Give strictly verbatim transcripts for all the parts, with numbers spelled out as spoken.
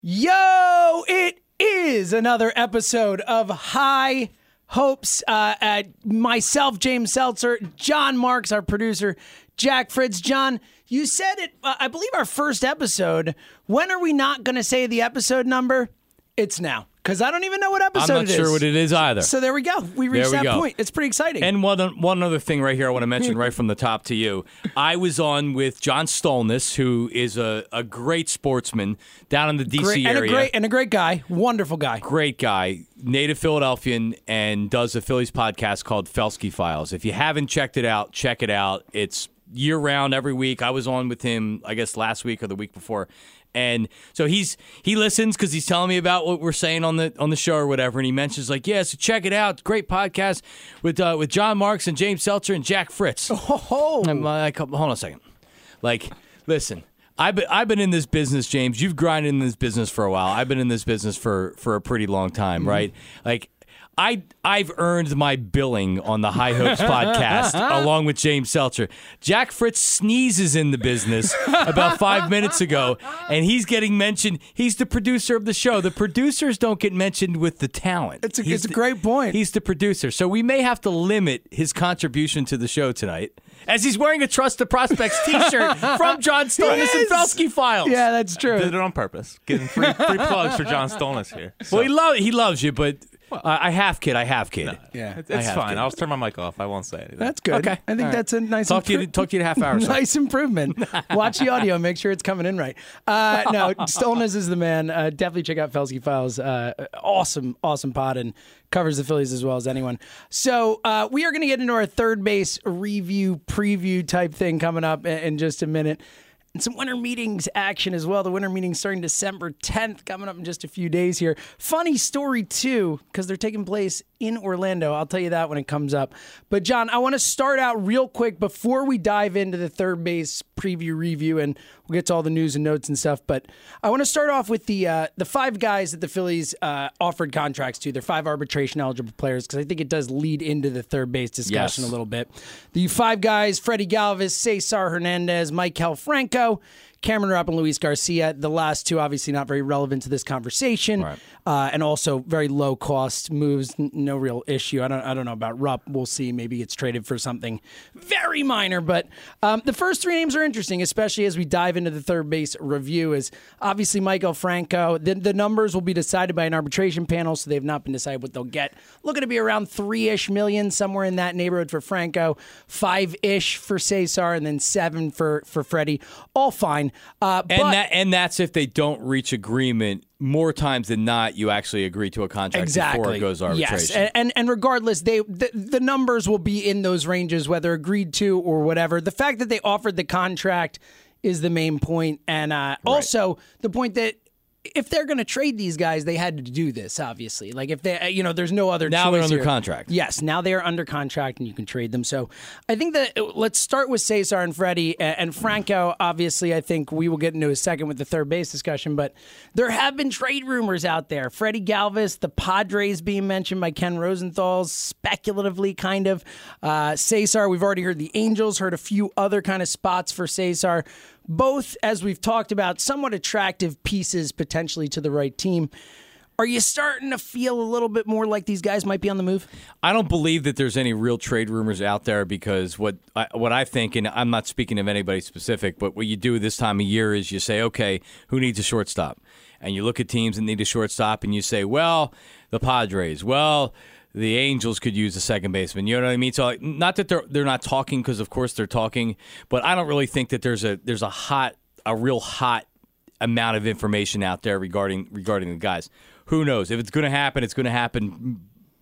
Yo, it is another episode of High Hopes. Uh, uh, myself, James Seltzer, John Marks, our producer, Jack Fritz. John, you said it, uh, I believe our first episode. When are we not going to say the episode number? It's now. Because I don't even know what episode it is. I'm not sure what it is either. So there we go. We reached that point. It's pretty exciting. And one one other thing right here I want to mention right from the top to you. I was on with John Stolnes, who is a, a great sportsman down in the D C area. And a great, and a great guy. Wonderful guy. Great guy. Native Philadelphian and does a Phillies podcast called Phelski Files. If you haven't checked it out, check it out. It's year-round, every week. I was on with him, I guess, last week or the week before. And so he's he listens because he's telling me about what we're saying on the on the show or whatever, and he mentions like, yeah, so check it out, great podcast with uh, with John Marks and James Seltzer and Jack Fritz. Oh, I'm like, hold on a second, like, listen, I've been I've been in this business, James. You've grinded in this business for a while. I've been in this business for for a pretty long time, mm-hmm. right? Like. I, I've earned my billing on the High Hopes podcast along with James Seltzer. Jack Fritz sneezes in the business about five minutes ago, and he's getting mentioned. He's the producer of the show. The producers don't get mentioned with the talent. It's a, it's the, a great point. He's the producer. So we may have to limit his contribution to the show tonight, as he's wearing a Trust the Prospects t-shirt from John Stolnes and Phelski Files. Yeah, that's true. Did it on purpose. Getting free, free plugs for John Stolnes here. So. Well, he, lo- he loves you, but... Well, I have kid. I have kid. No, yeah, it's fine. Kid. I'll turn my mic off. I won't say anything. That's good. Okay. I think right. that's a nice talk impro- to you. Talk to you in a half hour. Nice improvement. Watch the audio. Make sure it's coming in right. Uh, no, Stolnes is the man. Uh, definitely check out Phelski Files. Uh, awesome, awesome pod and covers the Phillies as well as anyone. So uh, we are going to get into our third base review preview type thing coming up in, in just a minute. And some winter meetings action as well. The winter meetings starting December tenth, coming up in just a few days here. Funny story, too, because they're taking place in Orlando. I'll tell you that when it comes up. But, John, I want to start out real quick before we dive into the third base preview review, and we'll get to all the news and notes and stuff. But I want to start off with the uh, the five guys that the Phillies uh, offered contracts to. They're five arbitration-eligible players, because I think it does lead into the third base discussion yes. a little bit. The five guys, Freddy Galvis, Cesar Hernandez, Maikel Franco, Cameron Rapp and Luis Garcia, the last two obviously not very relevant to this conversation, right. uh, and also very low cost moves, n- no real issue. I don't, I don't know about Rupp. We'll see. Maybe it's traded for something very minor. But um, the first three names are interesting, especially as we dive into the third base review. Is obviously Maikel Franco. The, the numbers will be decided by an arbitration panel, so they've not been decided what they'll get. Looking to be around three ish million, somewhere in that neighborhood for Franco, five ish for Cesar, and then seven for for Freddie. All fine. Uh, and, but, that, and that's if they don't reach agreement. More times than not, you actually agree to a contract exactly. before it goes arbitration. Yes, and, and, and regardless, they the, the numbers will be in those ranges, whether agreed to or whatever. The fact that they offered the contract is the main point. And uh, right. also the point that if they're going to trade these guys, they had to do this, obviously. Like, if they, you know, there's no other now choice. Now they're under here. contract. Yes, now they are under contract and you can trade them. So I think that let's start with Cesar and Freddie and Franco. Obviously, I think we will get into a second with the third base discussion, but there have been trade rumors out there. Freddie Galvis, the Padres being mentioned by Ken Rosenthal, speculatively kind of. Uh, Cesar, we've already heard the Angels, heard a few other kind of spots for Cesar. Both, as we've talked about, somewhat attractive pieces potentially to the right team. Are you starting to feel a little bit more like these guys might be on the move? I don't believe that there's any real trade rumors out there because what I, what I think, and I'm not speaking of anybody specific, but what you do this time of year is you say, okay, who needs a shortstop? And you look at teams that need a shortstop and you say, well, the Padres, well... the Angels could use a second baseman. You know what I mean? So, like, not that they're they're not talking because, of course, they're talking. But I don't really think that there's a there's a hot a real hot amount of information out there regarding regarding the guys. Who knows if it's going to happen? It's going to happen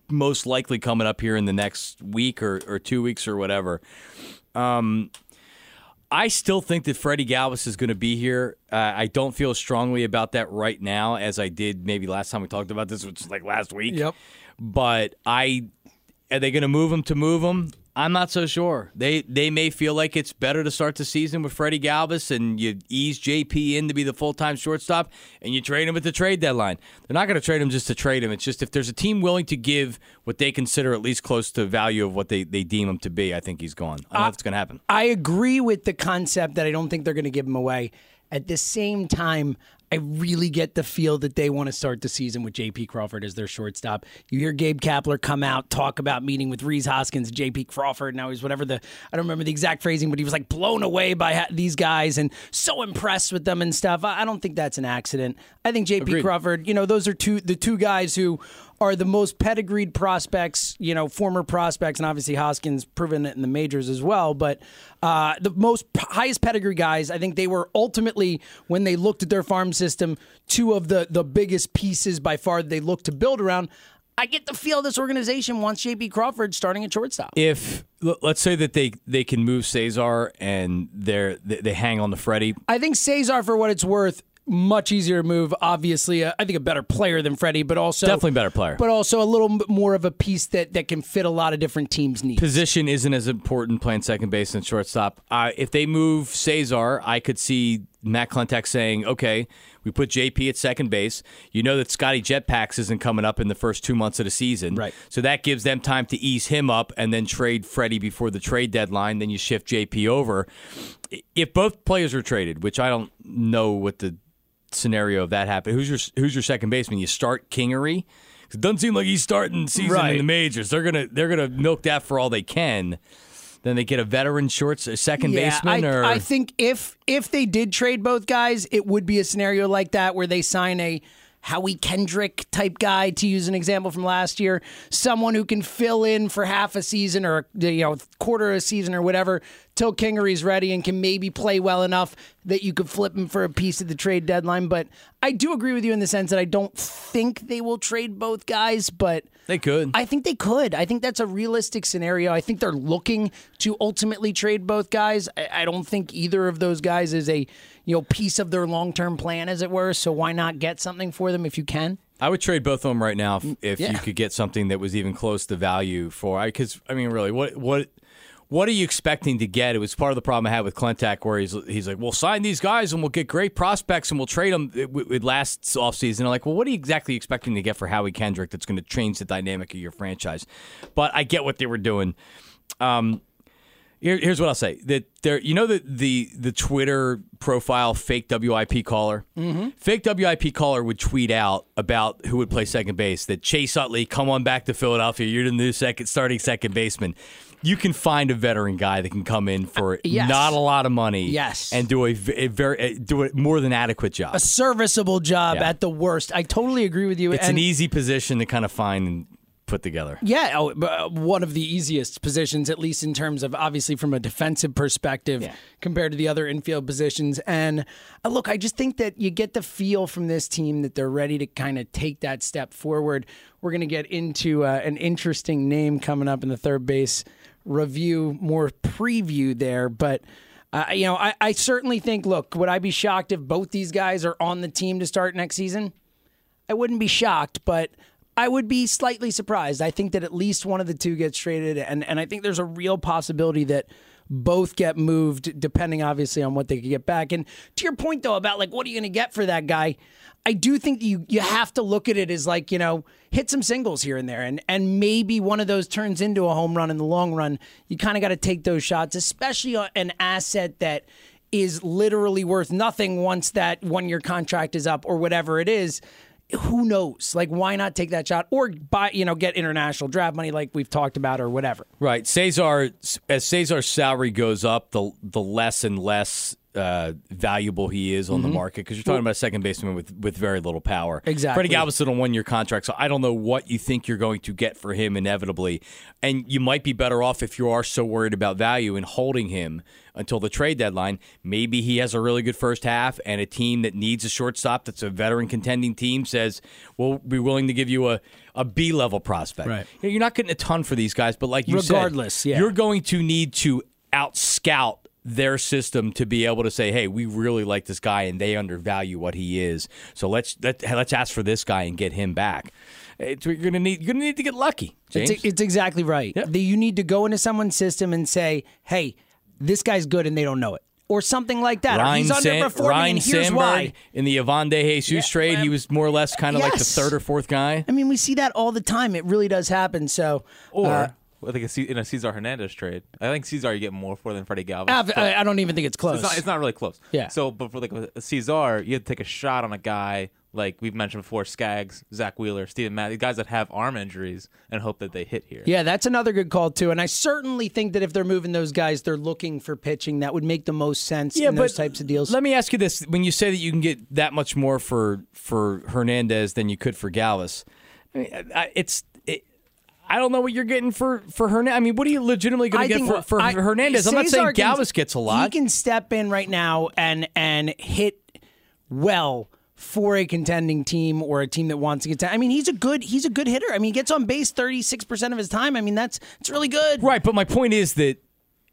most likely coming up here in the next week or, or two weeks or whatever. Um, I still think that Freddie Galvis is going to be here. Uh, I don't feel strongly about that right now as I did maybe last time we talked about this, which was like last week. Yep. But I, are they going to move him to move him? I'm not so sure. They they may feel like it's better to start the season with Freddie Galvis and you ease J P in to be the full-time shortstop and you trade him at the trade deadline. They're not going to trade him just to trade him. It's just if there's a team willing to give what they consider at least close to value of what they, they deem him to be, I think he's gone. I don't uh, know if it's going to happen. I agree with the concept that I don't think they're going to give him away. At the same time, I really get the feel that they want to start the season with J P. Crawford as their shortstop. You hear Gabe Kapler come out, talk about meeting with Rhys Hoskins, J P. Crawford. Now he's whatever the, I don't remember the exact phrasing, but he was like blown away by ha- these guys and so impressed with them and stuff. I, I don't think that's an accident. I think J P. Agreed. Crawford, you know, those are two the two guys who are the most pedigreed prospects, you know, former prospects, and obviously Hoskins proven it in the majors as well, but uh, the most highest pedigree guys, I think they were ultimately, when they looked at their farm system, two of the, the biggest pieces by far they looked to build around. I get the feel this organization wants J P. Crawford starting at shortstop. If let's say that they, they can move Cesar and they they hang on to Freddie. I think Cesar, for what it's worth, much easier move, obviously. Uh, I think a better player than Freddie, but also definitely better player. But also a little bit more of a piece that, that can fit a lot of different teams' needs. Position isn't as important playing second base and shortstop. Uh, if they move Cesar, I could see Matt Klintak saying, "Okay, we put J P at second base. You know that Scotty Jetpacks isn't coming up in the first two months of the season, right? So that gives them time to ease him up and then trade Freddie before the trade deadline. Then you shift J P over. If both players are traded, which I don't know what the scenario of that happened. Who's your who's your second baseman? You start Kingery. It doesn't seem like he's starting season right. in the majors. They're gonna they're gonna milk that for all they can. Then they get a veteran shorts, a second yeah, baseman. I, or... I think if if they did trade both guys, it would be a scenario like that where they sign a Howie Kendrick type guy, to use an example from last year, someone who can fill in for half a season or you know quarter of a season or whatever till Kingery's ready and can maybe play well enough that you could flip him for a piece at the trade deadline. But I do agree with you in the sense that I don't think they will trade both guys, but they could. I think they could. I think that's a realistic scenario. I think they're looking to ultimately trade both guys. I don't think either of those guys is a you know piece of their long-term plan, as it were, so why not get something for them if you can? I would trade both of them right now if, if yeah. you could get something that was even close to value for. I because I mean, really, what what what are you expecting to get? It was part of the problem I had with Klintak, where he's he's like, "We'll sign these guys and we'll get great prospects and we'll trade them." It, it lasts offseason. I'm like, well, what are you exactly expecting to get for Howie Kendrick that's going to change the dynamic of your franchise? But I get what they were doing. Um, here, here's what I'll say: that there, you know, the the the Twitter profile fake W I P caller, mm-hmm. fake W I P caller would tweet out about who would play second base. That Chase Utley, come on back to Philadelphia. You're the new second starting second baseman. You can find a veteran guy that can come in for yes. not a lot of money, yes. and do a, a very a, do a more than adequate job, a serviceable job yeah. at the worst. I totally agree with you. It's and- an easy position to kind of find and put together. Yeah, oh, one of the easiest positions, at least in terms of obviously from a defensive perspective yeah. compared to the other infield positions. And uh, look, I just think that you get the feel from this team that they're ready to kind of take that step forward. We're going to get into uh, an interesting name coming up in the third base review, more preview there, but uh, you know, I, I certainly think, look, would I be shocked if both these guys are on the team to start next season? I wouldn't be shocked, but I would be slightly surprised. I think that at least one of the two gets traded, and, and I think there's a real possibility that both get moved, depending, obviously, on what they could get back. And to your point, though, about, like, what are you going to get for that guy, I do think you, you have to look at it as, like, you know, hit some singles here and there, and, and maybe one of those turns into a home run in the long run. You kind of got to take those shots, especially an asset that is literally worth nothing once that one-year contract is up or whatever it is. Who knows? Like, why not take that shot or buy, you know, get international draft money like we've talked about or whatever? Right. Cesar, as Cesar's salary goes up, the the less and less uh, valuable he is on mm-hmm. the market, because you're talking about a second baseman with, with very little power. Exactly. Freddy Galvis on a one year contract, so I don't know what you think you're going to get for him inevitably. And you might be better off if you are so worried about value and holding him until the trade deadline. Maybe he has a really good first half, and a team that needs a shortstop that's a veteran contending team says, we'll be willing to give you a, a B-level prospect. Right. You know, you're not getting a ton for these guys, but like you Regardless, said, yeah. you're going to need to out-scout their system to be able to say, hey, we really like this guy, and they undervalue what he is. So let's let, let's ask for this guy and get him back. It's, you're gonna need you're gonna need to get lucky, James. It's, it's exactly right. Yep. You need to go into someone's system and say, hey, this guy's good, and they don't know it, or something like that. Ryan He's underperforming, Ryan and here's Sandberg, why. In the Ivan De Jesus yeah, trade, um, he was more or less kind of yes. like the third or fourth guy. I mean, we see that all the time. It really does happen. So, or. Uh, I think a, in a Cesar Hernandez trade. I think Cesar you get more for than Freddy Galvis. I, I, I don't even think it's close. It's not, it's not really close. Yeah. So, but for like a Cesar, you have to take a shot on a guy like we've mentioned before: Skaggs, Zach Wheeler, Steven Matz, guys that have arm injuries, and hope that they hit here. Yeah, that's another good call too. And I certainly think that if they're moving those guys, they're looking for pitching that would make the most sense yeah, in those types of deals. Let me ask you this: when you say that you can get that much more for for Hernandez than you could for Galvis, I mean, I, it's. It, I don't know what you're getting for, for Hernandez. I mean, what are you legitimately going to get for, for I, Hernandez? I'm not saying Galvis gets a lot. He can step in right now and and hit well for a contending team or a team that wants to contend. I mean, he's a good he's a good hitter. I mean, he gets on base thirty-six percent of his time. I mean, that's it's really good. Right, but my point is that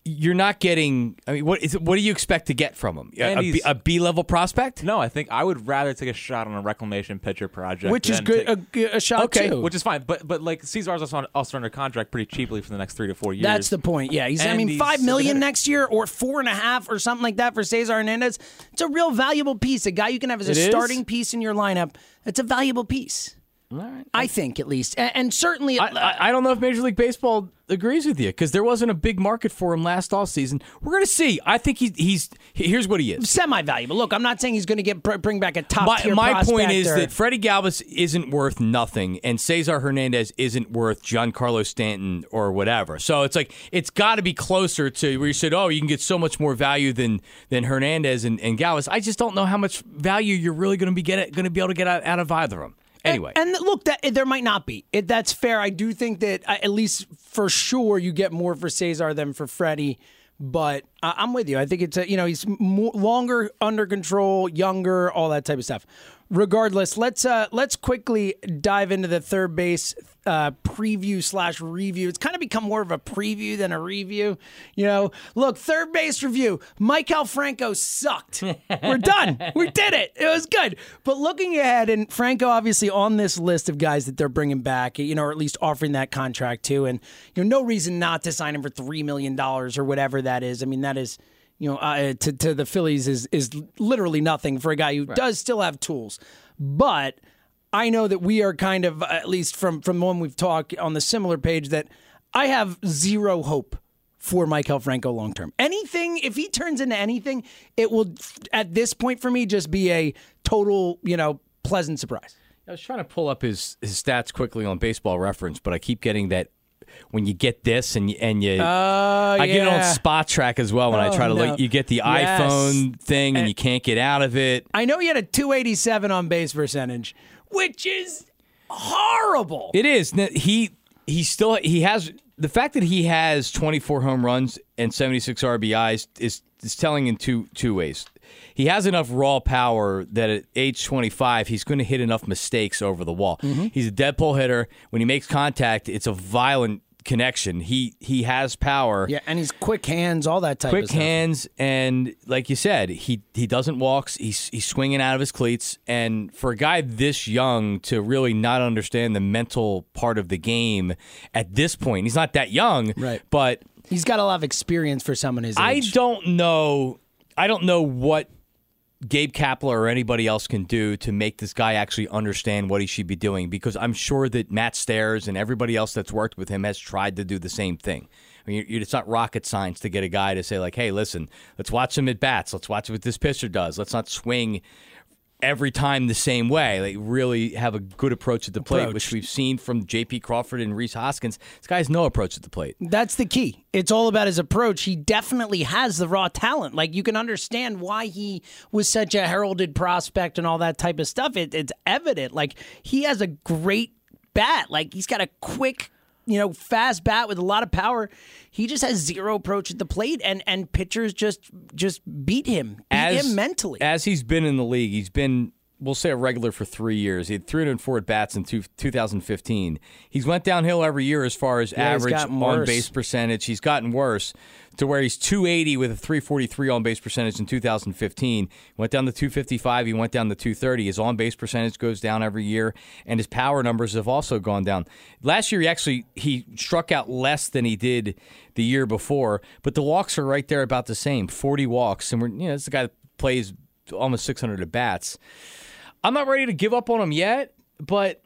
you're not getting. I mean, what is it, what do you expect to get from him? A, a, a B level prospect? No, I think I would rather take a shot on a reclamation pitcher project, which is good. Take, a, a shot, okay, too. Which is fine. But but like Cesar's also on, also under contract pretty cheaply for the next three to four years. That's the point. Yeah, he's. And I mean, he's five million next year, or four and a half, or something like that for Cesar Hernandez. It's a real valuable piece. A guy you can have as a starting piece in your lineup. It's a valuable piece. All right. I think, at least. And, and certainly... I, I, I don't know if Major League Baseball agrees with you, because there wasn't a big market for him last offseason. We're going to see. I think he's, he's... Here's what he is. Semi-valuable. Look, I'm not saying he's going to get bring back a top-tier prospect. My point is or... that Freddy Galvis isn't worth nothing, and Cesar Hernandez isn't worth Giancarlo Stanton or whatever. So it's like, it's got to be closer to where you said, oh, you can get so much more value than than Hernandez and, and Galvis. I just don't know how much value you're really going to be get going to be able to get out, out of either of them. Anyway, and, and look, that there might not be. It, that's fair. I do think that uh, at least for sure you get more for Cesar than for Freddie. But uh, I'm with you. I think it's a, you know he's more, longer under control, younger, all that type of stuff. Regardless, let's uh, let's quickly dive into the third base uh, preview slash review. It's kind of become more of a preview than a review. You know, look, third base review. Maikel Franco sucked. We're done. We did it. It was good. But looking ahead, and Franco obviously on this list of guys that they're bringing back, you know, or at least offering that contract to, and you know, no reason not to sign him for three million dollars or whatever that is. I mean, that is. You know, uh, to to the Phillies is is literally nothing for a guy who right. does still have tools. But I know that we are kind of, at least from from the one we've talked on the similar page, that I have zero hope for Maikel Franco long term. Anything, if he turns into anything, it will at this point for me just be a total, you know, pleasant surprise. I was trying to pull up his his stats quickly on Baseball Reference, but I keep getting that. When you get this and you, and you, oh, I yeah. get it on Spot Track as well. When oh, I try to no. look, you get the yes. iPhone thing and, and you can't get out of it. I know he had a two eighty-seven on base percentage, which is horrible. It is. He he still he has the fact that he has twenty-four home runs and seventy-six R B Is is is telling in two two ways. He has enough raw power that at age twenty-five, he's going to hit enough mistakes over the wall. Mm-hmm. He's a dead ball hitter. When he makes contact, it's a violent connection. He he has power. Yeah, and he's quick hands, all that type quick of stuff. Quick hands, and like you said, he, he doesn't walk. He's, he's swinging out of his cleats. And for a guy this young to really not understand the mental part of the game at this point, he's not that young, right. but... He's got a lot of experience for someone his age. I don't know... I don't know what Gabe Kapler or anybody else can do to make this guy actually understand what he should be doing, because I'm sure that Matt Stairs and everybody else that's worked with him has tried to do the same thing. I mean, it's not rocket science to get a guy to say, like, hey, listen, let's watch him at bats. Let's watch what this pitcher does. Let's not swing every time the same way. Like, really have a good approach at the plate, approach. Which we've seen from J P. Crawford and Rhys Hoskins. This guy has no approach at the plate. That's the key. It's all about his approach. He definitely has the raw talent. Like, you can understand why he was such a heralded prospect and all that type of stuff. It, it's evident. Like, he has a great bat. Like, he's got a quick, you know, fast bat with a lot of power. He just has zero approach at the plate, and, and pitchers just just beat him, beat as, him mentally. As he's been in the league, he's been, we'll say, a regular for three years. He had three hundred four at-bats in two, two thousand fifteen. He's went downhill every year as far as yeah, average on-base percentage. He's gotten worse to where he's two eighty with a three forty-three on-base percentage in two thousand fifteen. He went down to two fifty-five. He went down to two thirty. His on-base percentage goes down every year, and his power numbers have also gone down. Last year, he actually he struck out less than he did the year before, but the walks are right there about the same, forty walks. And we're you know, it's the guy that plays almost six hundred at-bats. I'm not ready to give up on him yet, but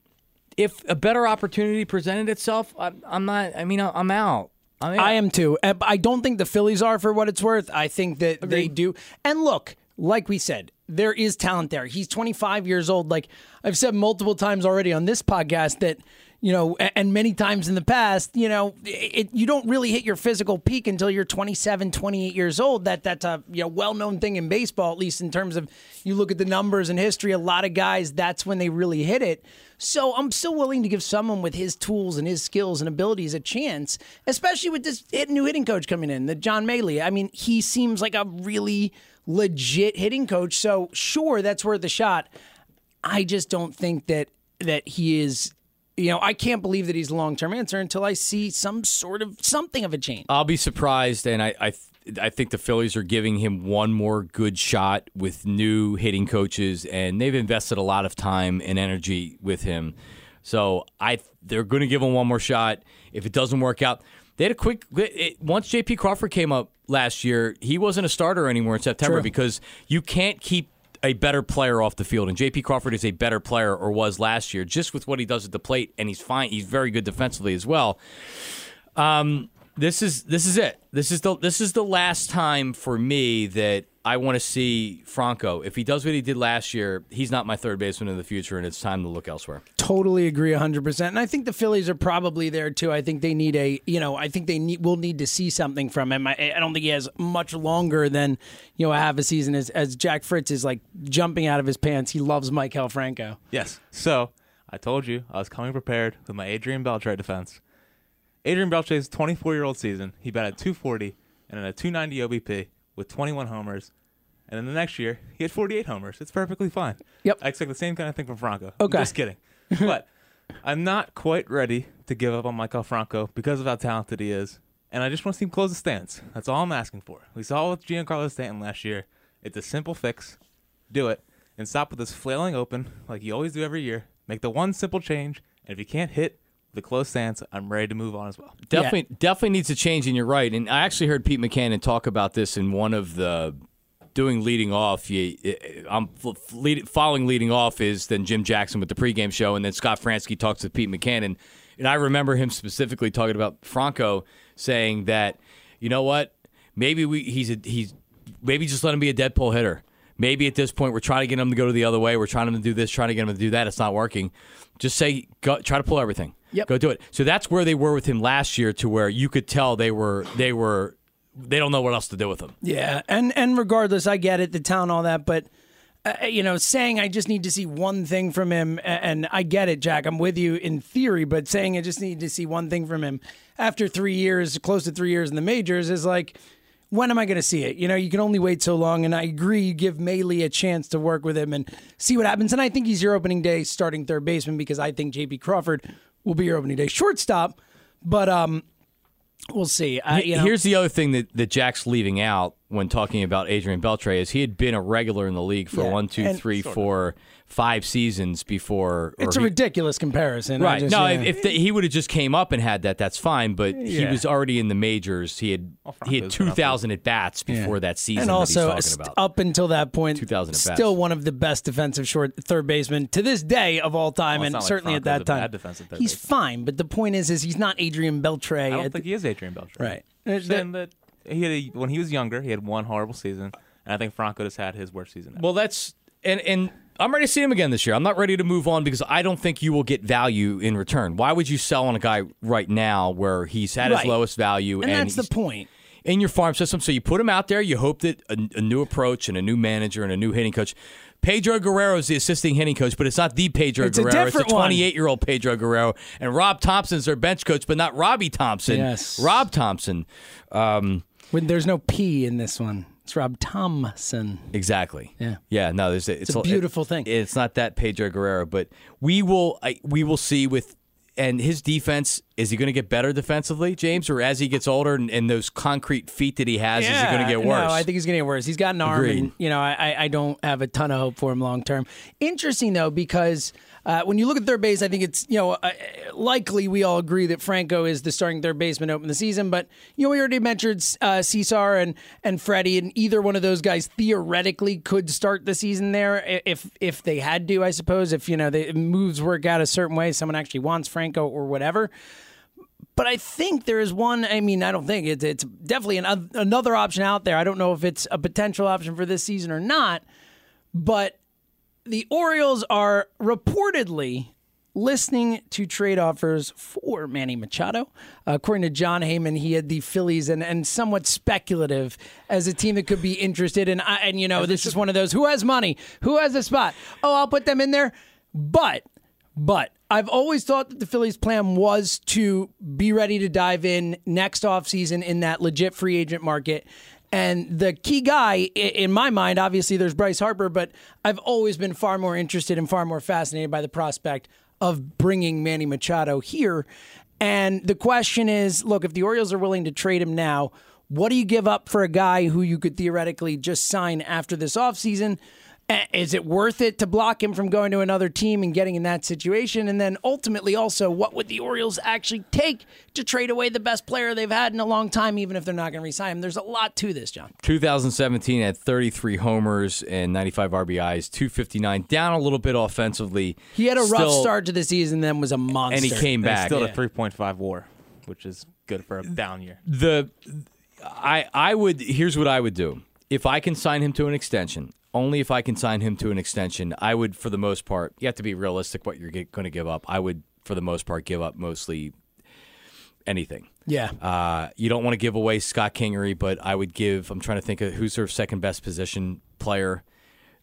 if a better opportunity presented itself, I, I'm not. I mean, I'm out. I, mean, I am too. I don't think the Phillies are, for what it's worth. I think that agreed. They do. And look, like we said, there is talent there. He's twenty-five years old. Like I've said multiple times already on this podcast that, you know, and many times in the past, you know, it, you don't really hit your physical peak until you're twenty-seven, twenty-eight years old. That That's a you know, well-known thing in baseball, at least in terms of you look at the numbers and history. A lot of guys, that's when they really hit it. So I'm still willing to give someone with his tools and his skills and abilities a chance, especially with this new hitting coach coming in, the John Maley. I mean, he seems like a really legit hitting coach. So sure, that's worth a shot. I just don't think that that he is... You know, I can't believe that he's a long-term answer until I see some sort of something of a change. I'll be surprised, and I I, th- I think the Phillies are giving him one more good shot with new hitting coaches, and they've invested a lot of time and energy with him. So I they're going to give him one more shot. If it doesn't work out, they had a quick it, once J P. Crawford came up last year, he wasn't a starter anymore in September True. Because you can't keep a better player off the field, and J P. Crawford is a better player, or was last year, just with what he does at the plate, and he's fine. He's very good defensively as well. Um, this is this is it. This is the this is the last time for me that I want to see Franco. If he does what he did last year, he's not my third baseman in the future, and it's time to look elsewhere. Totally agree, one hundred percent. And I think the Phillies are probably there too. I think they need a, you know, I think they need, will need to see something from him. I, I don't think he has much longer than, you know, a half a season. As, as Jack Fritz is like jumping out of his pants, he loves Maikel Franco. Yes. So I told you I was coming prepared with my Adrián Beltré defense. Adrián Beltré's twenty-four-year-old season, he batted two forty and a two ninety O B P with twenty-one homers. And then the next year, he had forty-eight homers. It's perfectly fine. Yep. I expect the same kind of thing from Franco. Okay. I'm just kidding. But I'm not quite ready to give up on Maikel Franco because of how talented he is. And I just want to see him close the stands. That's all I'm asking for. We saw with Giancarlo Stanton last year. It's a simple fix. Do it. And stop with this flailing open like you always do every year. Make the one simple change. And if you can't hit the close stance, I'm ready to move on as well. Definitely yeah. definitely needs a change, and you're right. And I actually heard Pete Mackanin talk about this in one of the – doing leading off, you, I'm following leading off is then Jim Jackson with the pregame show, and then Scott Fransky talks to Pete Mackanin, and I remember him specifically talking about Franco, saying that, you know what, maybe we he's a, he's maybe just let him be a dead pull hitter. Maybe at this point we're trying to get him to go to the other way. We're trying to do this, trying to get him to do that. It's not working. Just say go, try to pull everything. Yep. Go do it. So that's where they were with him last year, to where you could tell they were they were. They don't know what else to do with them. Yeah, and and regardless, I get it, the town, all that, but, uh, you know, saying I just need to see one thing from him, and, and I get it, Jack, I'm with you in theory, but saying I just need to see one thing from him after three years, close to three years in the majors, is like, when am I going to see it? You know, you can only wait so long, and I agree, you give Maley a chance to work with him and see what happens, and I think he's your opening day starting third baseman, because I think J P. Crawford will be your opening day shortstop, but... um. We'll see. I, you know. Here's the other thing that, that Jack's leaving out when talking about Adrián Beltré is he had been a regular in the league for yeah, one, two, three, four, of. five seasons before. It's a he, ridiculous comparison. Right. Just, no, you know. if the, he would have just came up and had that, that's fine. But yeah. he was already in the majors. He had well, he had two thousand at-bats before yeah. that season. And also, that he's talking about. Up until that point, two thousand still one of the best defensive short third baseman to this day of all time, well, and like certainly Franco's at that time. He's baseman. fine, but the point is, is he's not Adrián Beltré. I don't think the, he is Adrián Beltré. Right. Then that he had a, when he was younger, he had one horrible season, and I think Franco just had his worst season ever. Well, that's and and I'm ready to see him again this year. I'm not ready to move on because I don't think you will get value in return. Why would you sell on a guy right now where he's had right. his lowest value? And, and that's the point in your farm system. So you put him out there. You hope that a, a new approach and a new manager and a new hitting coach. Pedro Guerrero is the assisting hitting coach, but it's not the Pedro it's Guerrero. It's a twenty-eight-year-old Pedro Guerrero. And Rob Thompson's their bench coach, but not Robbie Thompson. Yes. Rob Thompson. Um, when there's no P in this one. It's Rob Thompson. Exactly. Yeah. Yeah. No, there's a, it's, it's a beautiful it, thing. It's not that Pedro Guerrero, but we will I, we will see with and his defense Is he going to get better defensively, James? Or as he gets older and, and those concrete feet that he has, yeah, is he going to get worse? No, I think he's going to get worse. He's got an arm. Agreed. And, you know, I, I don't have a ton of hope for him long term. Interesting, though, because uh, when you look at third base, I think it's, you know, uh, likely we all agree that Franco is the starting third baseman open the season. But, you know, we already mentioned uh, Cesar and, and Freddy, and either one of those guys theoretically could start the season there if if they had to, I suppose, if, you know, the moves work out a certain way, someone actually wants Franco or whatever. But I think there is one, I mean, I don't think, it's, it's definitely an, another option out there. I don't know if it's a potential option for this season or not, but the Orioles are reportedly listening to trade offers for Manny Machado. Uh, according to John Heyman, he had the Phillies and, and somewhat speculative as a team that could be interested. And, I, and you know, this is one of those, who has money? Who has a spot? Oh, I'll put them in there. But, but. I've always thought that the Phillies' plan was to be ready to dive in next offseason in that legit free agent market. And the key guy, in my mind, obviously there's Bryce Harper, but I've always been far more interested and far more fascinated by the prospect of bringing Manny Machado here. And the question is, look, if the Orioles are willing to trade him now, what do you give up for a guy who you could theoretically just sign after this offseason? Is it worth it to block him from going to another team and getting in that situation? And then ultimately also, what would the Orioles actually take to trade away the best player they've had in a long time, even if they're not going to re-sign him? There's a lot to this, John. twenty seventeen had thirty-three homers and ninety-five R B Is, two fifty-nine, down a little bit offensively. He had a still, rough start to the season, then was a monster. And he came back. Still yeah. a three point five war, which is good for a down year. The I I would Here's what I would do. If I can sign him to an extension, only if I can sign him to an extension, I would, for the most part, you have to be realistic what you're going to give up. I would, for the most part, give up mostly anything. Yeah. Uh, you don't want to give away Scott Kingery, but I would give, I'm trying to think of who's their second best position player,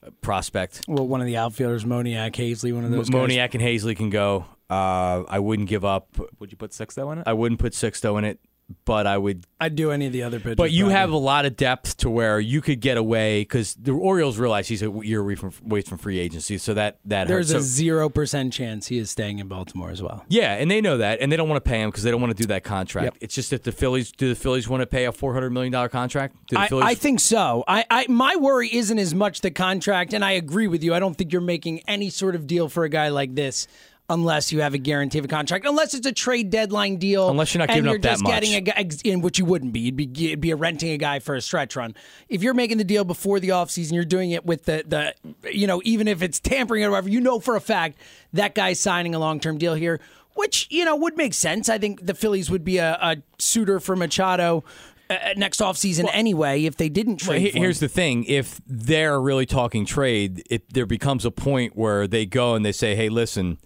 uh, prospect. Well, one of the outfielders, Moniak, Hazley, one of those M- Moniak guys. and Hazley can go. Uh, I wouldn't give up. Would you put Sixto in it? I wouldn't put Sixto in it. But I would... I'd do any of the other pitchers. But you probably have a lot of depth to where you could get away, because the Orioles realize he's a year away from, away from free agency, so that, that There's hurts. There's a so, zero percent chance he is staying in Baltimore as well. Yeah, and they know that, and they don't want to pay him because they don't want to do that contract. Yep. It's just that the Phillies... Do the Phillies want to pay a four hundred million dollars contract? Do the I, Phillies... I think so. I, I My worry isn't as much the contract, and I agree with you. I don't think you're making any sort of deal for a guy like this unless you have a guarantee of a contract, unless it's a trade deadline deal, unless you're not giving up that much, and you're just getting a guy, in which you wouldn't be. You'd be, you'd be renting a guy for a stretch run. If you're making the deal before the offseason, you're doing it with the the you know, even if it's tampering or whatever, you know for a fact that guy's signing a long term deal here, which you know would make sense. I think the Phillies would be a, a suitor for Machado uh, next offseason well, anyway if they didn't trade. Well, he, here's the thing: if they're really talking trade, it, there becomes a point where they go and they say, "Hey, listen,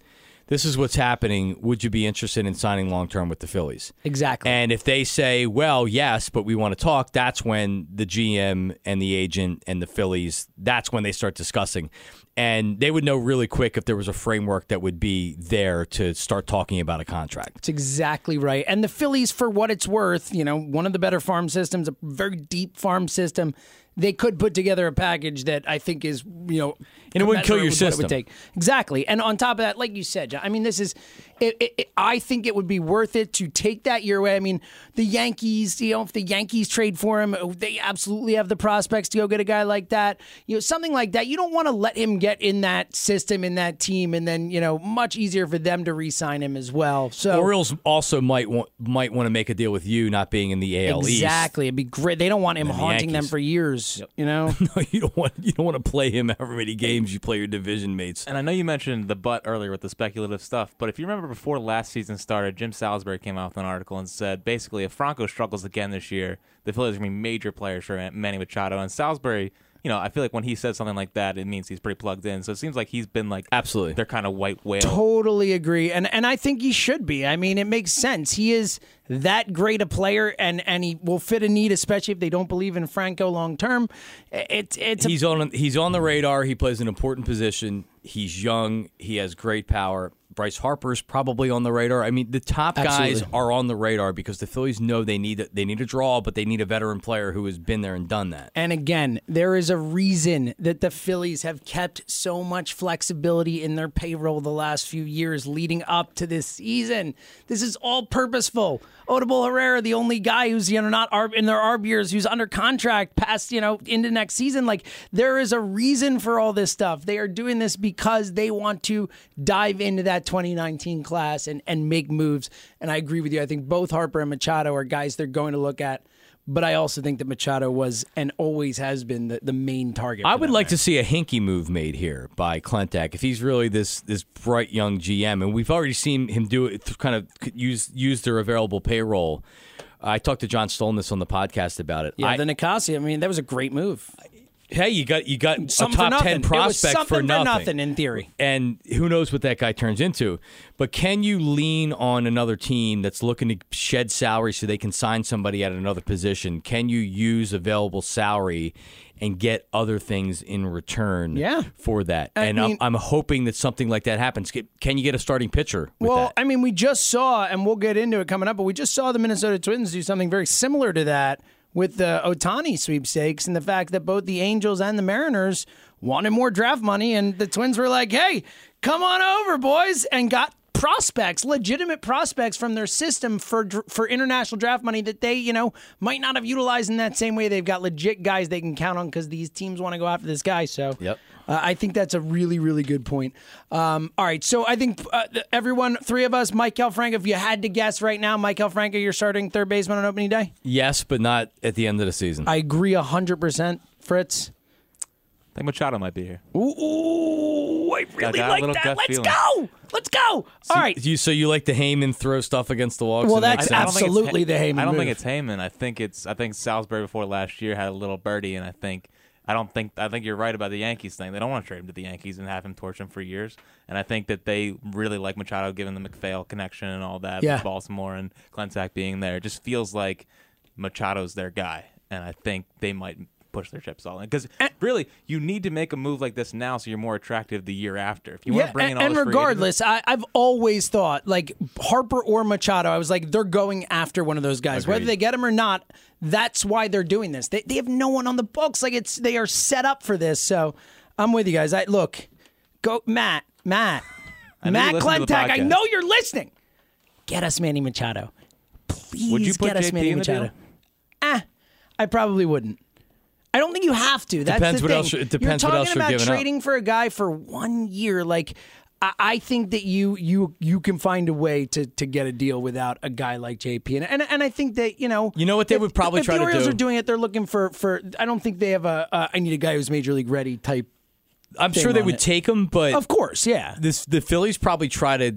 this is what's happening. Would you be interested in signing long-term with the Phillies?" Exactly. And if they say, well, yes, but we want to talk, that's when the G M and the agent and the Phillies, that's when they start discussing. And they would know really quick if there was a framework that would be there to start talking about a contract. That's exactly right. And the Phillies, for what it's worth, you know, one of the better farm systems, a very deep farm system, they could put together a package that I think is, you know, and it wouldn't kill your system. It would take. Exactly. And on top of that, like you said, I mean, this is, it, it, it, I think it would be worth it to take that year away. I mean, the Yankees, you know, if the Yankees trade for him, they absolutely have the prospects to go get a guy like that. You know, something like that. You don't want to let him get in that system, in that team, and then, you know, much easier for them to re-sign him as well. So Orioles also might want, might want to make a deal with you not being in the A L East. Exactly. It'd be great. They don't want him haunting the them for years. Yep. You know, no, you don't want you don't want to play him however many games you play your division mates. And I know you mentioned the butt earlier with the speculative stuff, but if you remember before last season started, Jim Salisbury came out with an article and said basically if Franco struggles again this year, the Phillies are going to be major players for Manny Machado. And Salisbury, you know, I feel like when he says something like that, it means he's pretty plugged in. So it seems like he's been like absolutely their kind of white whale. Totally agree, and and I think he should be. I mean, it makes sense. He is that great a player, and, and he will fit a need, especially if they don't believe in Franco long term. It's it's a- he's on he's on the radar. He plays an important position. He's young. He has great power. Bryce Harper is probably on the radar. I mean, the top Absolutely. guys are on the radar because the Phillies know they need they need a draw, but they need a veteran player who has been there and done that. And again, there is a reason that the Phillies have kept so much flexibility in their payroll the last few years leading up to this season. This is all purposeful. Odubel Herrera, the only guy who's, you know, not arb- in their arb years, who's under contract past, you know, into next season. Like, there is a reason for all this stuff. They are doing this because they want to dive into that twenty nineteen class and, and make moves. And I agree with you. I think both Harper and Machado are guys they're going to look at. But I also think that Machado was and always has been the, the main target. I would like to see a hinky move made here by Klintak if he's really this this bright young G M. And we've already seen him do it, kind of use use their available payroll. I talked to John Stolnes on the podcast about it. Yeah, I, the Nicasi, I mean, that was a great move. Hey, you got you got something a top ten prospect something for nothing. for nothing in theory. And who knows what that guy turns into. But can you lean on another team that's looking to shed salary so they can sign somebody at another position? Can you use available salary and get other things in return yeah. for that? I and mean, I'm, I'm hoping that something like that happens. Can you get a starting pitcher with Well, that? I mean, we just saw, and we'll get into it coming up, but we just saw the Minnesota Twins do something very similar to that with the Ohtani sweepstakes and the fact that both the Angels and the Mariners wanted more draft money, and the Twins were like, hey, come on over, boys, and got prospects, legitimate prospects from their system for for international draft money that they, you know, might not have utilized in that same way. They've got legit guys they can count on because these teams want to go after this guy. So yep. uh, I think that's a really, really good point. Um, all right, so I think uh, everyone, three of us, Maikel Franco, if you had to guess right now, Maikel Franco, you're starting third baseman on opening day? Yes, but not at the end of the season. I agree one hundred percent, Fritz. I think Machado might be here. Ooh, ooh I really I like that. Let's feeling. go. Let's go. All so, right. You, so you like the Heyman throw stuff against the wall? Well, that's I, absolutely I the Heyman. I don't move. think it's Heyman. I think it's. I think Salisbury before last year had a little birdie, and I think. I don't think. I think you're right about the Yankees thing. They don't want to trade him to the Yankees and have him torch him for years. And I think that they really like Machado, given the McPhail connection and all that. Yeah. With Baltimore and Klintak being there, it just feels like Machado's their guy, and I think they might push their chips all in. Because really, you need to make a move like this now so you're more attractive the year after. If you yeah, want to bring in all and this regardless, I, I've always thought, like, Harper or Machado, I was like, they're going after one of those guys. Agreed. Whether they get him or not, that's why they're doing this. They, they have no one on the books. Like, it's they are set up for this. So I'm with you guys. I Look, go Matt, Matt, Matt Klintak, I know you're listening. Get us Manny Machado. Please Would you put get us J P Manny Machado. Ah, I probably wouldn't. I don't think you have to. That's depends the thing. What else, it depends you're talking what else about you're trading up. For a guy for one year. Like, I, I think that you you you can find a way to to get a deal without a guy like J P. And and, and I think that you know you know what they if, would probably if try the Orioles to do. Are doing it. They're looking for for. I don't think they have a. Uh, I need a guy who's major league ready type. I'm sure they would it. take him, but of course, yeah. This the Phillies probably try to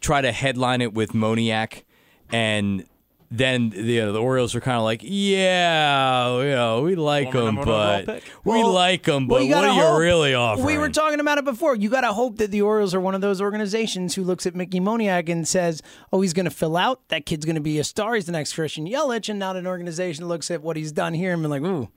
try to headline it with Moniak and. Then the, uh, the Orioles are kind of like, yeah, you know, we like them, but we well, like them, but well, what are you really offering? We were talking about it before. You got to hope that the Orioles are one of those organizations who looks at Mickey Moniak and says, oh, he's going to fill out. That kid's going to be a star. He's the next Christian Yelich, and not an organization that looks at what he's done here and been like, ooh.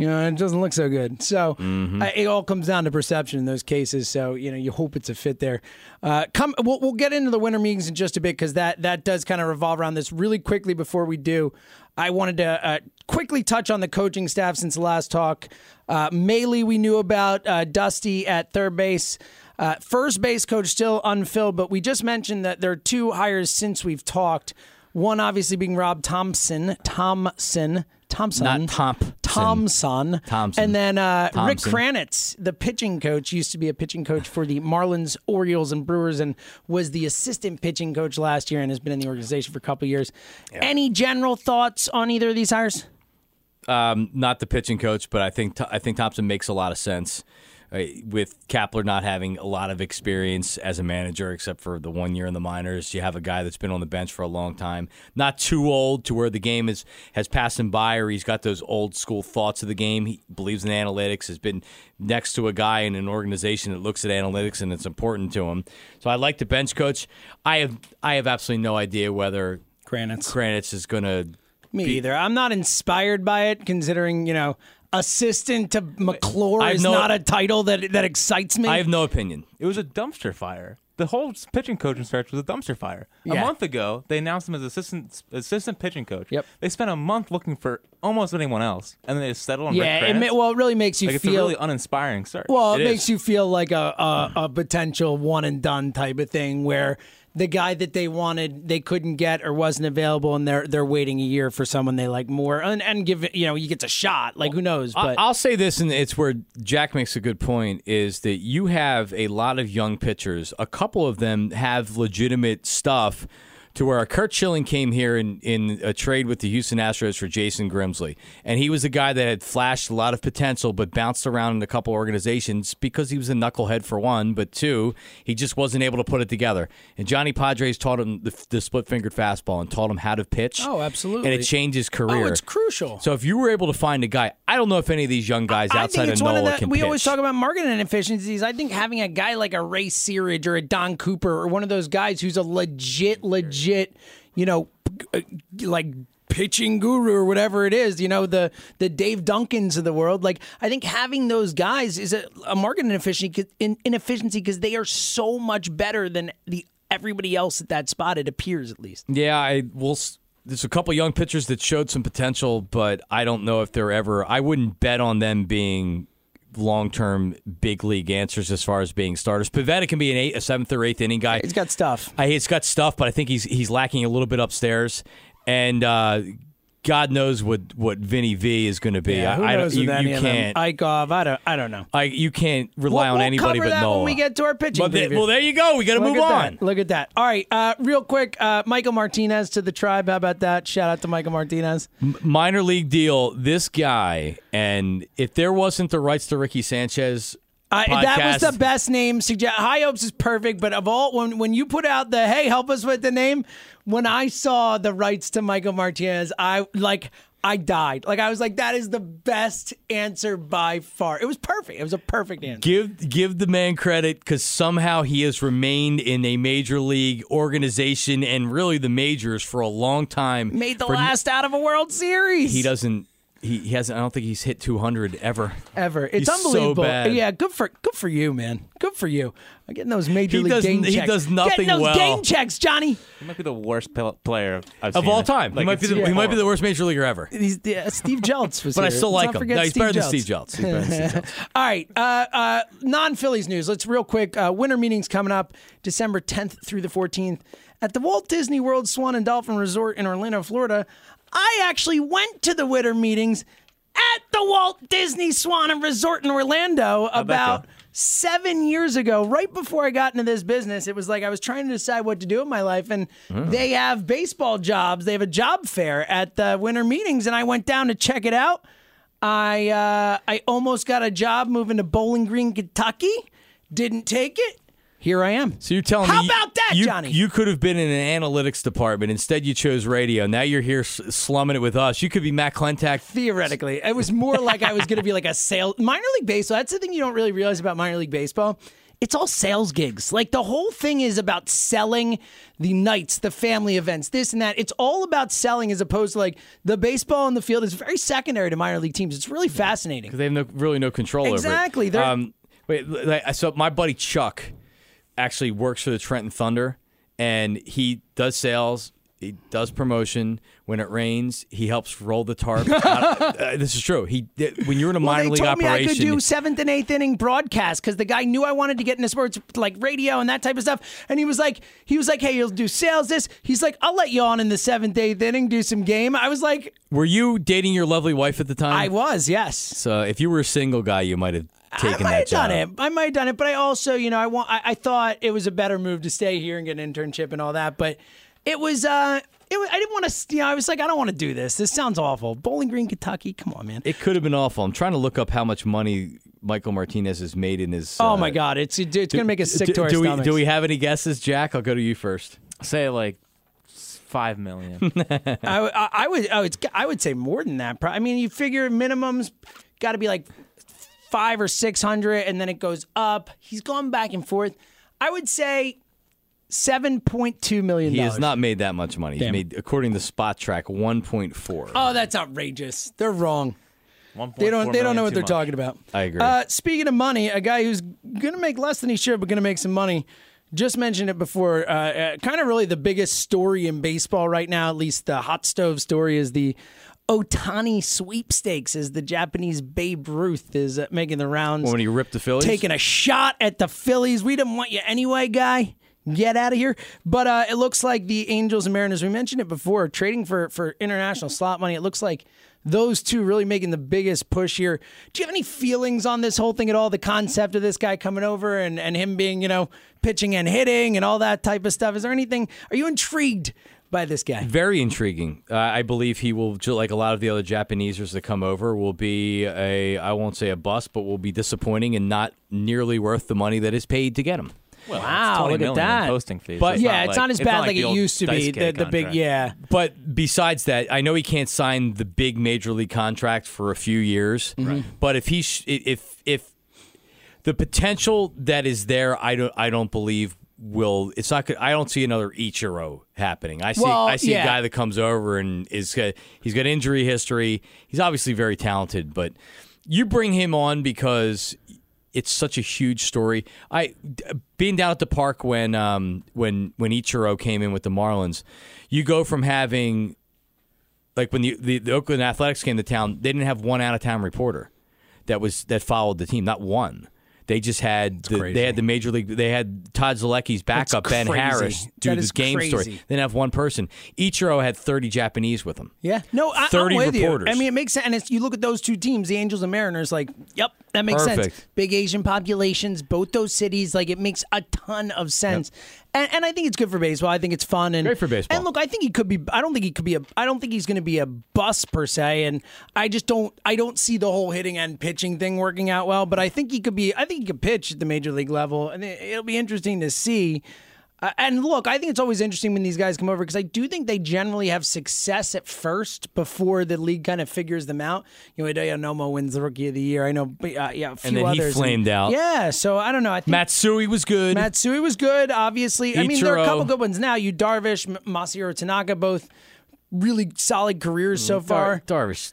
You know, it doesn't look so good. So mm-hmm. I, it all comes down to perception in those cases. So, you know, you hope it's a fit there. Uh, come, we'll, we'll get into the winter meetings in just a bit because that, that does kind of revolve around this really quickly. Before we do, I wanted to uh, quickly touch on the coaching staff since the last talk. Uh, Mailey, we knew about uh, Dusty at third base. Uh, first base coach still unfilled, but we just mentioned that there are two hires since we've talked. One obviously being Rob Thompson, Thompson, Thompson, not Thompson, Thompson, Thompson. And then uh, Thompson. Rick Kranitz, the pitching coach, used to be a pitching coach for the Marlins, Orioles, and Brewers, and was the assistant pitching coach last year and has been in the organization for a couple of years. Yeah. Any general thoughts on either of these hires? Um, not the pitching coach, but I think I think Thompson makes a lot of sense. With Kapler not having a lot of experience as a manager except for the one year in the minors, you have a guy that's been on the bench for a long time, not too old to where the game is, has passed him by or he's got those old school thoughts of the game. He believes in analytics, has been next to a guy in an organization that looks at analytics and it's important to him. So I like the bench coach. I have I have absolutely no idea whether Kranitz, Kranitz is going to Me be, either. I'm not inspired by it considering, you know, assistant to McClure is no, not a title that that excites me. I have no opinion. It was a dumpster fire. The whole pitching coaching search was a dumpster fire. Yeah. A month ago, they announced him as assistant assistant pitching coach. Yep. They spent a month looking for almost anyone else, and then they just settled on yeah, Rick Kranz. Yeah, well, it really makes you like, feel... It's a really uninspiring search. Well, it, it makes is. you feel like a, a, a potential one-and-done type of thing where the guy that they wanted, they couldn't get or wasn't available, and they're they're waiting a year for someone they like more, and, and give it, you know, he gets a shot. Like, who knows? But I'll say this, and it's where Jack makes a good point, is that you have a lot of young pitchers. A couple of them have legitimate stuff to where Curt Schilling came here in, in a trade with the Houston Astros for Jason Grimsley, and he was a guy that had flashed a lot of potential but bounced around in a couple organizations because he was a knucklehead for one, but two, he just wasn't able to put it together. And Johnny Padres taught him the, the split-fingered fastball and taught him how to pitch. Oh, absolutely. And it changed his career. Oh, it's crucial. So if you were able to find a guy, I don't know if any of these young guys I, outside I of Nola can We pitch. Always talk about marketing inefficiencies. I think having a guy like a Ray Searidge or a Don Cooper or one of those guys who's a legit, legit you know, like pitching guru or whatever it is, you know, the the Dave Duncans of the world. Like, I think having those guys is a, a marketing inefficiency because they are so much better than the everybody else at that spot, it appears at least. Yeah, I will. There's a couple young pitchers that showed some potential, but I don't know if they're ever, I wouldn't bet on them being long-term big league answers as far as being starters. Pivetta can be an eight, a seventh or eighth inning guy. He's got stuff. I, he's got stuff, but I think he's he's lacking a little bit upstairs. And uh, God knows what, what Vinny V is going to be. Yeah, who I, knows I don't, with you, you can't. Ikov, I don't. I don't know. I, you can't rely we'll, on we'll anybody but that Noah. When we get to our pitching, but they, well, there you go. We got to move on. That. Look at that. All right, uh, real quick, uh, Michael Martinez to the Tribe. How about that? Shout out to Michael Martinez. M- minor league deal. This guy, and if there wasn't the rights to Ricky Sanchez. Uh, that was the best name. Suggest High Hopes is perfect, but of all when when you put out the hey, help us with the name, when I saw the rights to Michael Martinez, I like I died. Like I was like, that is the best answer by far. It was perfect. It was a perfect answer. Give give the man credit because somehow he has remained in a major league organization and really the majors for a long time. Made the for, last out of a World Series. He doesn't. He, he hasn't. I don't think he's hit two hundred ever. Ever. It's he's unbelievable. So bad. Yeah, good for good for you, man. Good for you. I'm getting those major he league does, game he checks. He does nothing getting those well. Game checks, Johnny. He might be the worst player I've of seen all time. Like he, might be the, yeah. he might be the worst major leaguer ever. He's, yeah, Steve Jeltz was. But here. I still Let's like him. No, he's better, Steve Jeltz. He's better than Steve Jeltz. All right, uh, uh, non-Phillies news. Let's real quick. Uh, winter meeting's coming up December tenth through the fourteenth at the Walt Disney World Swan and Dolphin Resort in Orlando, Florida. I actually went to the winter meetings at the Walt Disney Swan and Resort in Orlando about seven years ago, right before I got into this business. It was like I was trying to decide what to do in my life, and mm. they have baseball jobs. They have a job fair at the winter meetings, and I went down to check it out. I uh, I almost got a job moving to Bowling Green, Kentucky. Didn't take it. Here I am. So you're telling How me How about that, you, Johnny? You could have been in an analytics department. Instead, you chose radio. Now you're here slumming it with us. You could be Matt Klintak. Theoretically. It was more like I was going to be like a sales... Minor league baseball, that's the thing you don't really realize about minor league baseball. It's all sales gigs. Like, the whole thing is about selling the nights, the family events, this and that. It's all about selling as opposed to, like, the baseball in the field is very secondary to minor league teams. It's really fascinating. Because they have no, really no control exactly. over it. Exactly. Um, wait, so my buddy Chuck... actually works for the Trenton Thunder, and he does sales, he does promotion. When it rains, he helps roll the tarp. uh, this is true. He when you're in a well, minor league operation, they told me I could do seventh and eighth inning broadcast because the guy knew I wanted to get into sports like radio and that type of stuff. And he was like, he was like, hey, you'll do sales. This he's like, I'll let you on in the seventh, eighth inning, do some game. I was like, were you dating your lovely wife at the time? I was, yes. So if you were a single guy, you might have. I might have done it. I might have done it, but I also, you know, I want. I, I thought it was a better move to stay here and get an internship and all that. But it was, uh, it was. I didn't want to. You know, I was like, I don't want to do this. This sounds awful. Bowling Green, Kentucky. Come on, man. It could have been awful. I'm trying to look up how much money Michael Martinez has made in his. Oh uh, my God, it's it's do, gonna make us sick do, to our do stomachs. We, do we have any guesses, Jack? I'll go to you first. Say like. Five million. I, I, I would. I would. I would say more than that. I mean, you figure minimums got to be like. Five or six hundred, and then it goes up. He's gone back and forth. I would say seven point two million. He has not made that much money. Damn. He's made, according to Spot Track, one point four. Oh, that's outrageous! They're wrong. one. They don't. They don't know what they're much. talking about. I agree. Uh, speaking of money, a guy who's going to make less than he should, but going to make some money Just mentioned it before, uh, uh, kind of really the biggest story in baseball right now, at least the hot stove story, is the Ohtani sweepstakes as the Japanese Babe Ruth is uh, making the rounds. Well, when he ripped the Phillies? Taking a shot at the Phillies. We didn't want you anyway, guy. Get out of here. But uh, it looks like the Angels and Mariners, we mentioned it before, trading for, for international slot money. It looks like those two really making the biggest push here. Do you have any feelings on this whole thing at all? The concept of this guy coming over and, and him being, you know, pitching and hitting and all that type of stuff. Is there anything? Are you intrigued by this guy? Very intriguing. Uh, I believe he will, like a lot of the other Japanesers that come over, will be a, I won't say a bust, but will be disappointing and not nearly worth the money that is paid to get him. Well, wow, look at that. Posting fees. But, yeah, it's not as bad like it used to be, the, the big, yeah. But besides that, I know he can't sign the big major league contract for a few years. Mm-hmm. But if he sh- if if the potential that is there, I don't I don't believe will it's not I don't see another Ichiro happening. I see well, I see yeah. a guy that comes over and is he's got injury history. He's obviously very talented, but you bring him on because it's such a huge story. I being down at the park when um, when when Ichiro came in with the Marlins, you go from having like when the, the, the Oakland Athletics came to town, they didn't have one out-of-town reporter that was that followed the team, not one. They just had the, they had the major league. They had Todd Zielecki's backup Ben Harris do this game story. They didn't have one person. Ichiro had thirty Japanese with him. Yeah, no, I, thirty I'm with reporters. You. I mean, it makes sense. And it's, you look at those two teams, the Angels and Mariners. Like, yep, that makes Perfect. sense. Big Asian populations, both those cities. Like, it makes a ton of sense. Yep. And, and I think it's good for baseball. I think it's fun and great for baseball. And look, I think he could be. I don't think he could be a. I don't think he's going to be a bust per se. And I just don't. I don't see the whole hitting and pitching thing working out well. But I think he could be. I think he could pitch at the major league level, and it'll be interesting to see. Uh, and look, I think it's always interesting when these guys come over because I do think they generally have success at first before the league kind of figures them out. You know, Hideki Nomo wins the Rookie of the Year. I know, but, uh, yeah, a few and then others. He flamed and, out. Yeah, so I don't know. I think Matsui was good. Matsui was good, obviously. Ichiro. I mean, there are a couple good ones now. Yu Darvish, Masahiro Tanaka, both really solid careers so Dar- far. Darvish.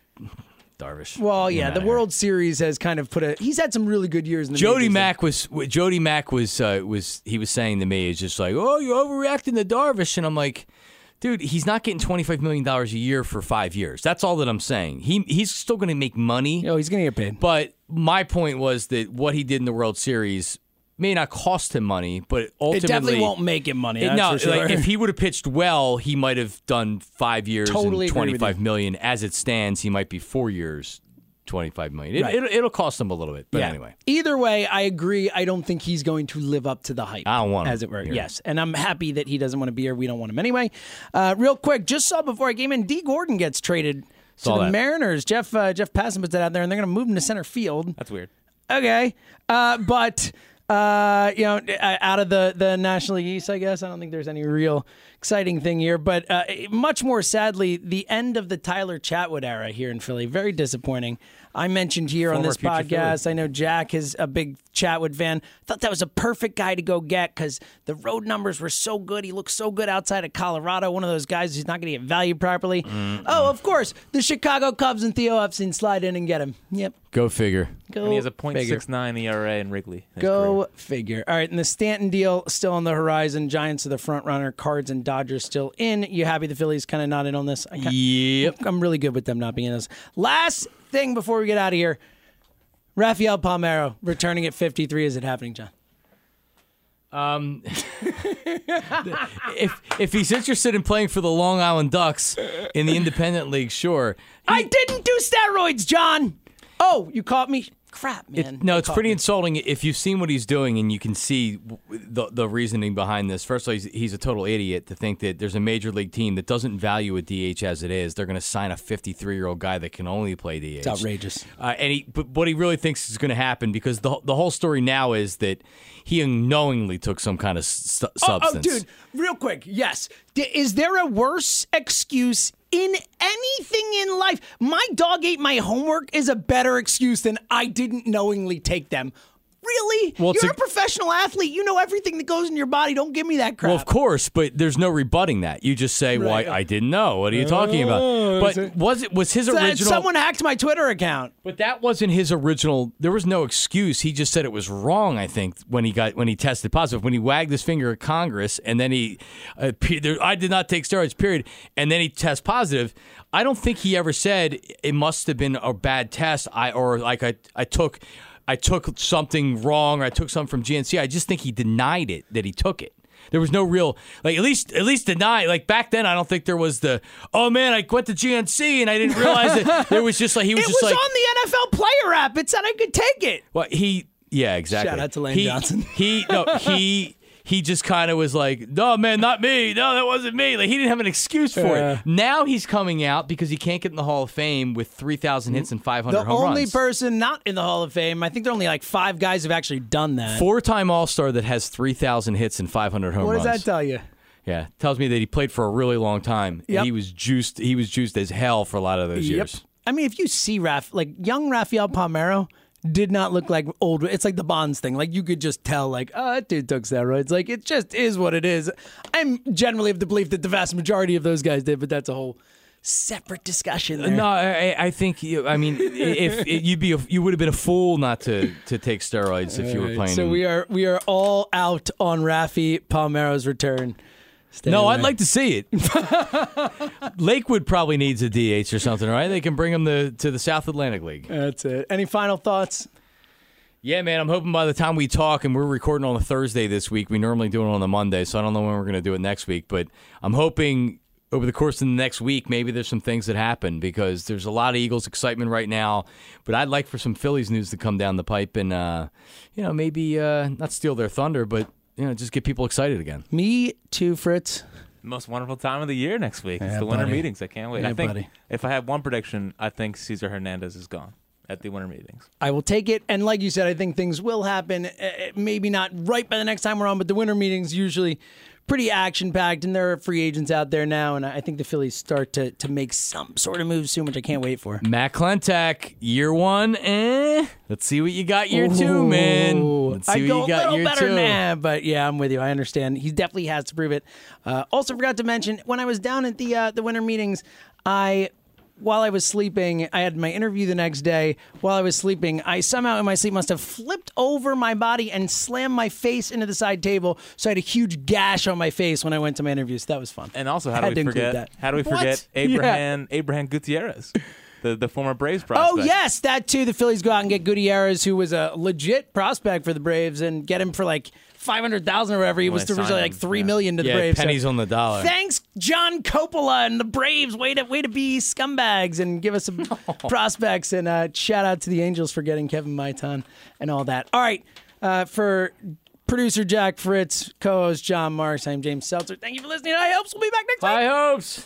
Darvish. Well, yeah, the World Series has kind of put a. He's had some really good years in the Jody Mack was Jody Mack was uh, was he was saying to me, it's just like, oh, you're overreacting to Darvish, and I'm like, dude, he's not getting twenty-five million dollars a year for five years. That's all that I'm saying. He he's still going to make money. Oh, he's going to get paid. But my point was that what he did in the World Series may not cost him money, but ultimately it definitely won't make him money. It, no, sure. Like, if he would have pitched well, he might have done five years totally and twenty-five million. As it stands, he might be four years, twenty-five million. It, right. it, it'll cost him a little bit, but yeah. anyway. Either way, I agree. I don't think he's going to live up to the hype. I don't want him, as it were. Here. Yes, and I'm happy that he doesn't want to be here. We don't want him anyway. Uh, real quick, just saw before I came in, Dee Gordon gets traded saw to that. the Mariners. Jeff uh, Jeff Passan puts that out there, and they're going to move him to center field. That's weird. Okay, uh, but. Uh, you know, out of the, the National League East, I guess. I don't think there's any real exciting thing here. But uh, much more sadly, the end of the Tyler Chatwood era here in Philly. Very disappointing. I mentioned here Former on this podcast, Philly. I know Jack is a big Chatwood fan. Thought that was a perfect guy to go get because the road numbers were so good. He looked so good outside of Colorado. One of those guys who's not going to get valued properly. Mm-mm. Oh, of course, the Chicago Cubs and Theo Epstein slide in and get him. Yep. Go figure. Go and he has a point six nine E R A in Wrigley. That's Go. Great. Figure. All right, and the Stanton deal still on the horizon. Giants are the front runner. Cards and Dodgers still in. You happy the Phillies kind of not in on this? I yep. I'm really good with them not being in this. Last thing before we get out of here, Rafael Palmeiro returning at fifty-three. Is it happening, John? Um, if if he's interested in playing for the Long Island Ducks in the Independent League, sure. He, I didn't do steroids, John. Oh, you caught me. Crap, man. It, no, it's pretty me. insulting if you've seen what he's doing and you can see the the reasoning behind this. First of all, he's, he's a total idiot to think that there's a major league team that doesn't value a D H as it is. They're going to sign a fifty-three-year-old guy that can only play D H. It's outrageous. Uh, and he, but what he really thinks is going to happen, because the the whole story now is that he unknowingly took some kind of su- substance. Oh, oh, dude, real quick, yes. Is there a worse excuse in anything in life? My dog ate my homework is a better excuse than I didn't knowingly take them. Really? Well, You're a, a professional athlete. You know everything that goes in your body. Don't give me that crap. Well, of course, but there's no rebutting that. You just say, right. "Well, I, I didn't know. What are you talking about?" But it? was it was his so original? Someone hacked my Twitter account. But that wasn't his original. There was no excuse. He just said it was wrong. I think when he got when he tested positive, when he wagged his finger at Congress, and then he, uh, I did not take steroids. Period. And then he tests positive. I don't think he ever said it must have been a bad test. I or like I I took. I took something wrong, or I took something from G N C. I just think he denied it, that he took it. There was no real, like, at least at least deny, like, back then I don't think there was the, oh, man, I went to G N C and I didn't realize that. There was just like, he was it just was like. It was on the N F L player app. It said I could take it. Well, he, yeah, exactly. Shout out to Lane he, Johnson. He, no, he. He just kind of was like, no, man, not me. No, that wasn't me. Like, he didn't have an excuse for yeah. it. Now he's coming out because he can't get in the Hall of Fame with three thousand hits and five hundred home runs. The only person not in the Hall of Fame, I think there are only like five guys who have actually done that. Four-time All-Star that has three thousand hits and five hundred home runs. What does that tell you? Yeah, tells me that he played for a really long time. Yep. And he was juiced. He was juiced as hell for a lot of those yep. years. I mean, if you see Raf, like young Rafael Palmeiro, did not look like old. It's like the Bonds thing. Like, you could just tell, like, oh, that dude took steroids. Like, it just is what it is. I'm generally of the belief that the vast majority of those guys did, but that's a whole separate discussion there. No, I, I think, you, I mean, if, if you'd be, a, you would have been a fool not to, to take steroids if all you were right. playing. So we are we are all out on Rafi Palmeiro's return. Stay no, away. I'd like to see it. Lakewood probably needs a D H or something, right? They can bring him the, to the South Atlantic League. That's it. Any final thoughts? Yeah, man, I'm hoping by the time we talk, and we're recording on a Thursday this week. We normally do it on a Monday, so I don't know when we're going to do it next week. But I'm hoping over the course of the next week, maybe there's some things that happen, because there's a lot of Eagles excitement right now. But I'd like for some Phillies news to come down the pipe and, uh, you know, maybe uh, not steal their thunder, but you know, just get people excited again. Me too, Fritz. Most wonderful time of the year next week. Yeah, it's the buddy. Winter meetings. I can't wait. Yeah, I think buddy. If I have one prediction, I think Cesar Hernandez is gone at the winter meetings. I will take it. And like you said, I think things will happen. Maybe not right by the next time we're on, but the winter meetings usually pretty action-packed, and there are free agents out there now, and I think the Phillies start to, to make some sort of move soon, which I can't wait for. Matt Klintak, year one, eh? Let's see what you got year Ooh. two, man. Let's see I what you got year two. I go a little better than that, but yeah, I'm with you. I understand. He definitely has to prove it. Uh, also forgot to mention, when I was down at the uh, the winter meetings, I... While I was sleeping, I had my interview the next day. While I was sleeping, I somehow in my sleep must have flipped over my body and slammed my face into the side table. So I had a huge gash on my face when I went to my interview. So that was fun. And also, how do we forget? That. How do we forget Abraham yeah. Abraham Gutierrez, the the former Braves prospect? Oh yes, that too. The Phillies go out and get Gutierrez, who was a legit prospect for the Braves, and get him for like Five hundred thousand or whatever. He was originally like three yeah. million to the yeah, Braves. Pennies so. on the dollar. Thanks, John Coppola and the Braves. Way to way to be scumbags and give us some prospects. And uh, shout out to the Angels for getting Kevin Maiton and all that. All right, uh, for producer Jack Fritz, co-host John Marks, I'm James Seltzer. Thank you for listening to High Hopes. We'll be back next week. High Hopes.